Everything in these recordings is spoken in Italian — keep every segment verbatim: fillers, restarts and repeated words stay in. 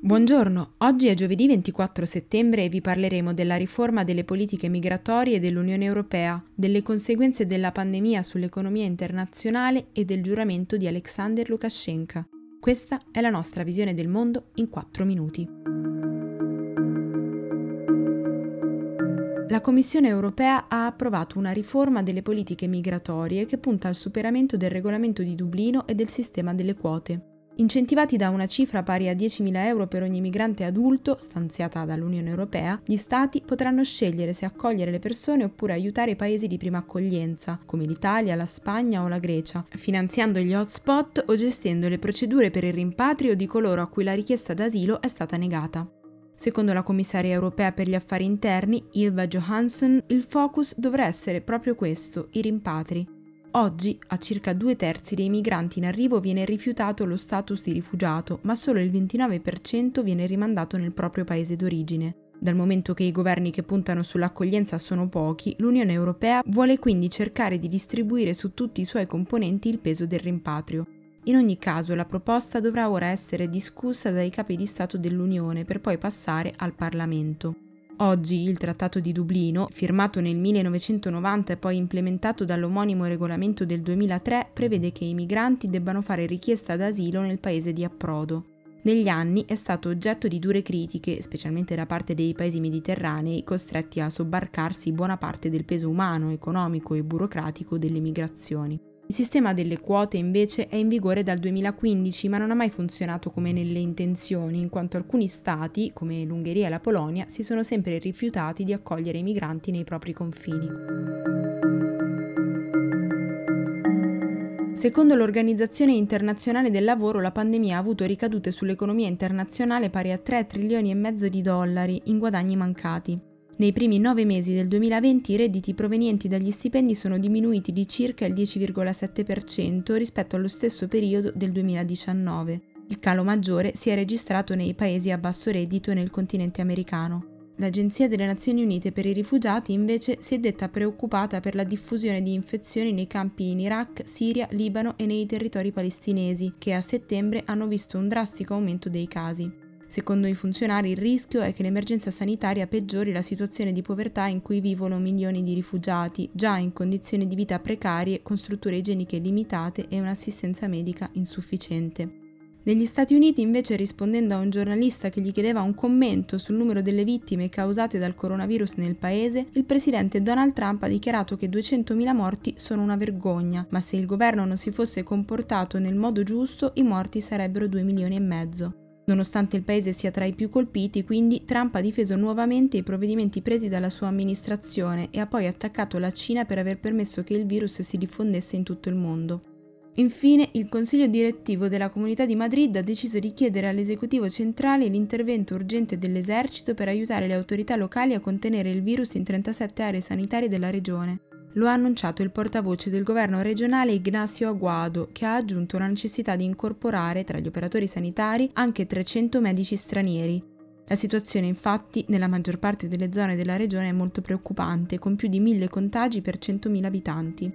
Buongiorno, oggi è giovedì ventiquattro settembre e vi parleremo della riforma delle politiche migratorie dell'Unione Europea, delle conseguenze della pandemia sull'economia internazionale e del giuramento di Alexander Lukashenko. Questa è la nostra visione del mondo in quattro minuti. La Commissione Europea ha approvato una riforma delle politiche migratorie che punta al superamento del regolamento di Dublino e del sistema delle quote. Incentivati da una cifra pari a diecimila euro per ogni migrante adulto, stanziata dall'Unione Europea, gli Stati potranno scegliere se accogliere le persone oppure aiutare i paesi di prima accoglienza, come l'Italia, la Spagna o la Grecia, finanziando gli hotspot o gestendo le procedure per il rimpatrio di coloro a cui la richiesta d'asilo è stata negata. Secondo la commissaria europea per gli affari interni, Ylva Johansson, il focus dovrà essere proprio questo, i rimpatri. Oggi, a circa due terzi dei migranti in arrivo viene rifiutato lo status di rifugiato, ma solo il ventinove per cento viene rimandato nel proprio paese d'origine. Dal momento che i governi che puntano sull'accoglienza sono pochi, l'Unione Europea vuole quindi cercare di distribuire su tutti i suoi componenti il peso del rimpatrio. In ogni caso, la proposta dovrà ora essere discussa dai capi di Stato dell'Unione per poi passare al Parlamento. Oggi il Trattato di Dublino, firmato nel millenovecentonovanta e poi implementato dall'omonimo regolamento del duemilatré, prevede che i migranti debbano fare richiesta d'asilo nel paese di approdo. Negli anni è stato oggetto di dure critiche, specialmente da parte dei paesi mediterranei, costretti a sobbarcarsi buona parte del peso umano, economico e burocratico delle migrazioni. Il sistema delle quote invece è in vigore dal duemilaquindici, ma non ha mai funzionato come nelle intenzioni, in quanto alcuni stati, come l'Ungheria e la Polonia, si sono sempre rifiutati di accogliere i migranti nei propri confini. Secondo l'Organizzazione Internazionale del Lavoro, la pandemia ha avuto ricadute sull'economia internazionale pari a tre trilioni e mezzo di dollari in guadagni mancati. Nei primi nove mesi del duemilaventi i redditi provenienti dagli stipendi sono diminuiti di circa il dieci virgola sette per cento rispetto allo stesso periodo del duemiladiciannove. Il calo maggiore si è registrato nei paesi a basso reddito e nel continente americano. L'Agenzia delle Nazioni Unite per i rifugiati invece si è detta preoccupata per la diffusione di infezioni nei campi in Iraq, Siria, Libano e nei territori palestinesi, che a settembre hanno visto un drastico aumento dei casi. Secondo i funzionari il rischio è che l'emergenza sanitaria peggiori la situazione di povertà in cui vivono milioni di rifugiati, già in condizioni di vita precarie, con strutture igieniche limitate e un'assistenza medica insufficiente. Negli Stati Uniti invece, rispondendo a un giornalista che gli chiedeva un commento sul numero delle vittime causate dal coronavirus nel paese, il presidente Donald Trump ha dichiarato che duecentomila morti sono una vergogna, ma se il governo non si fosse comportato nel modo giusto, i morti sarebbero due milioni e mezzo. Nonostante il paese sia tra i più colpiti, quindi, Trump ha difeso nuovamente i provvedimenti presi dalla sua amministrazione e ha poi attaccato la Cina per aver permesso che il virus si diffondesse in tutto il mondo. Infine, il Consiglio direttivo della Comunità di Madrid ha deciso di chiedere all'esecutivo centrale l'intervento urgente dell'esercito per aiutare le autorità locali a contenere il virus in trentasette aree sanitarie della regione. Lo ha annunciato il portavoce del governo regionale Ignacio Aguado, che ha aggiunto la necessità di incorporare tra gli operatori sanitari anche trecento medici stranieri. La situazione infatti nella maggior parte delle zone della regione è molto preoccupante, con più di mille contagi per centomila abitanti.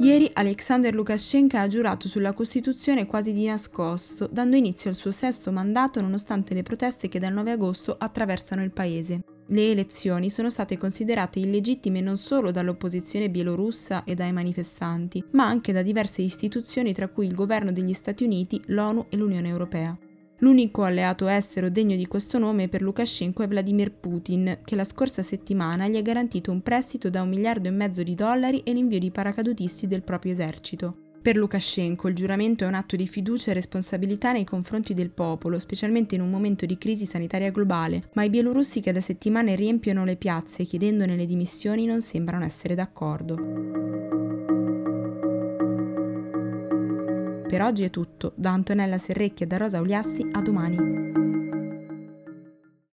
Ieri Alexander Lukashenko ha giurato sulla Costituzione quasi di nascosto, dando inizio al suo sesto mandato nonostante le proteste che dal nove agosto attraversano il paese. Le elezioni sono state considerate illegittime non solo dall'opposizione bielorussa e dai manifestanti, ma anche da diverse istituzioni tra cui il governo degli Stati Uniti, l'ONU e l'Unione Europea. L'unico alleato estero degno di questo nome per Lukashenko è Vladimir Putin, che la scorsa settimana gli ha garantito un prestito da un miliardo e mezzo di dollari e l'invio di paracadutisti del proprio esercito. Per Lukashenko il giuramento è un atto di fiducia e responsabilità nei confronti del popolo, specialmente in un momento di crisi sanitaria globale, ma i bielorussi che da settimane riempiono le piazze chiedendone le dimissioni non sembrano essere d'accordo. Per oggi è tutto, da Antonella Serrecchia e da Rosa Uliassi, a domani.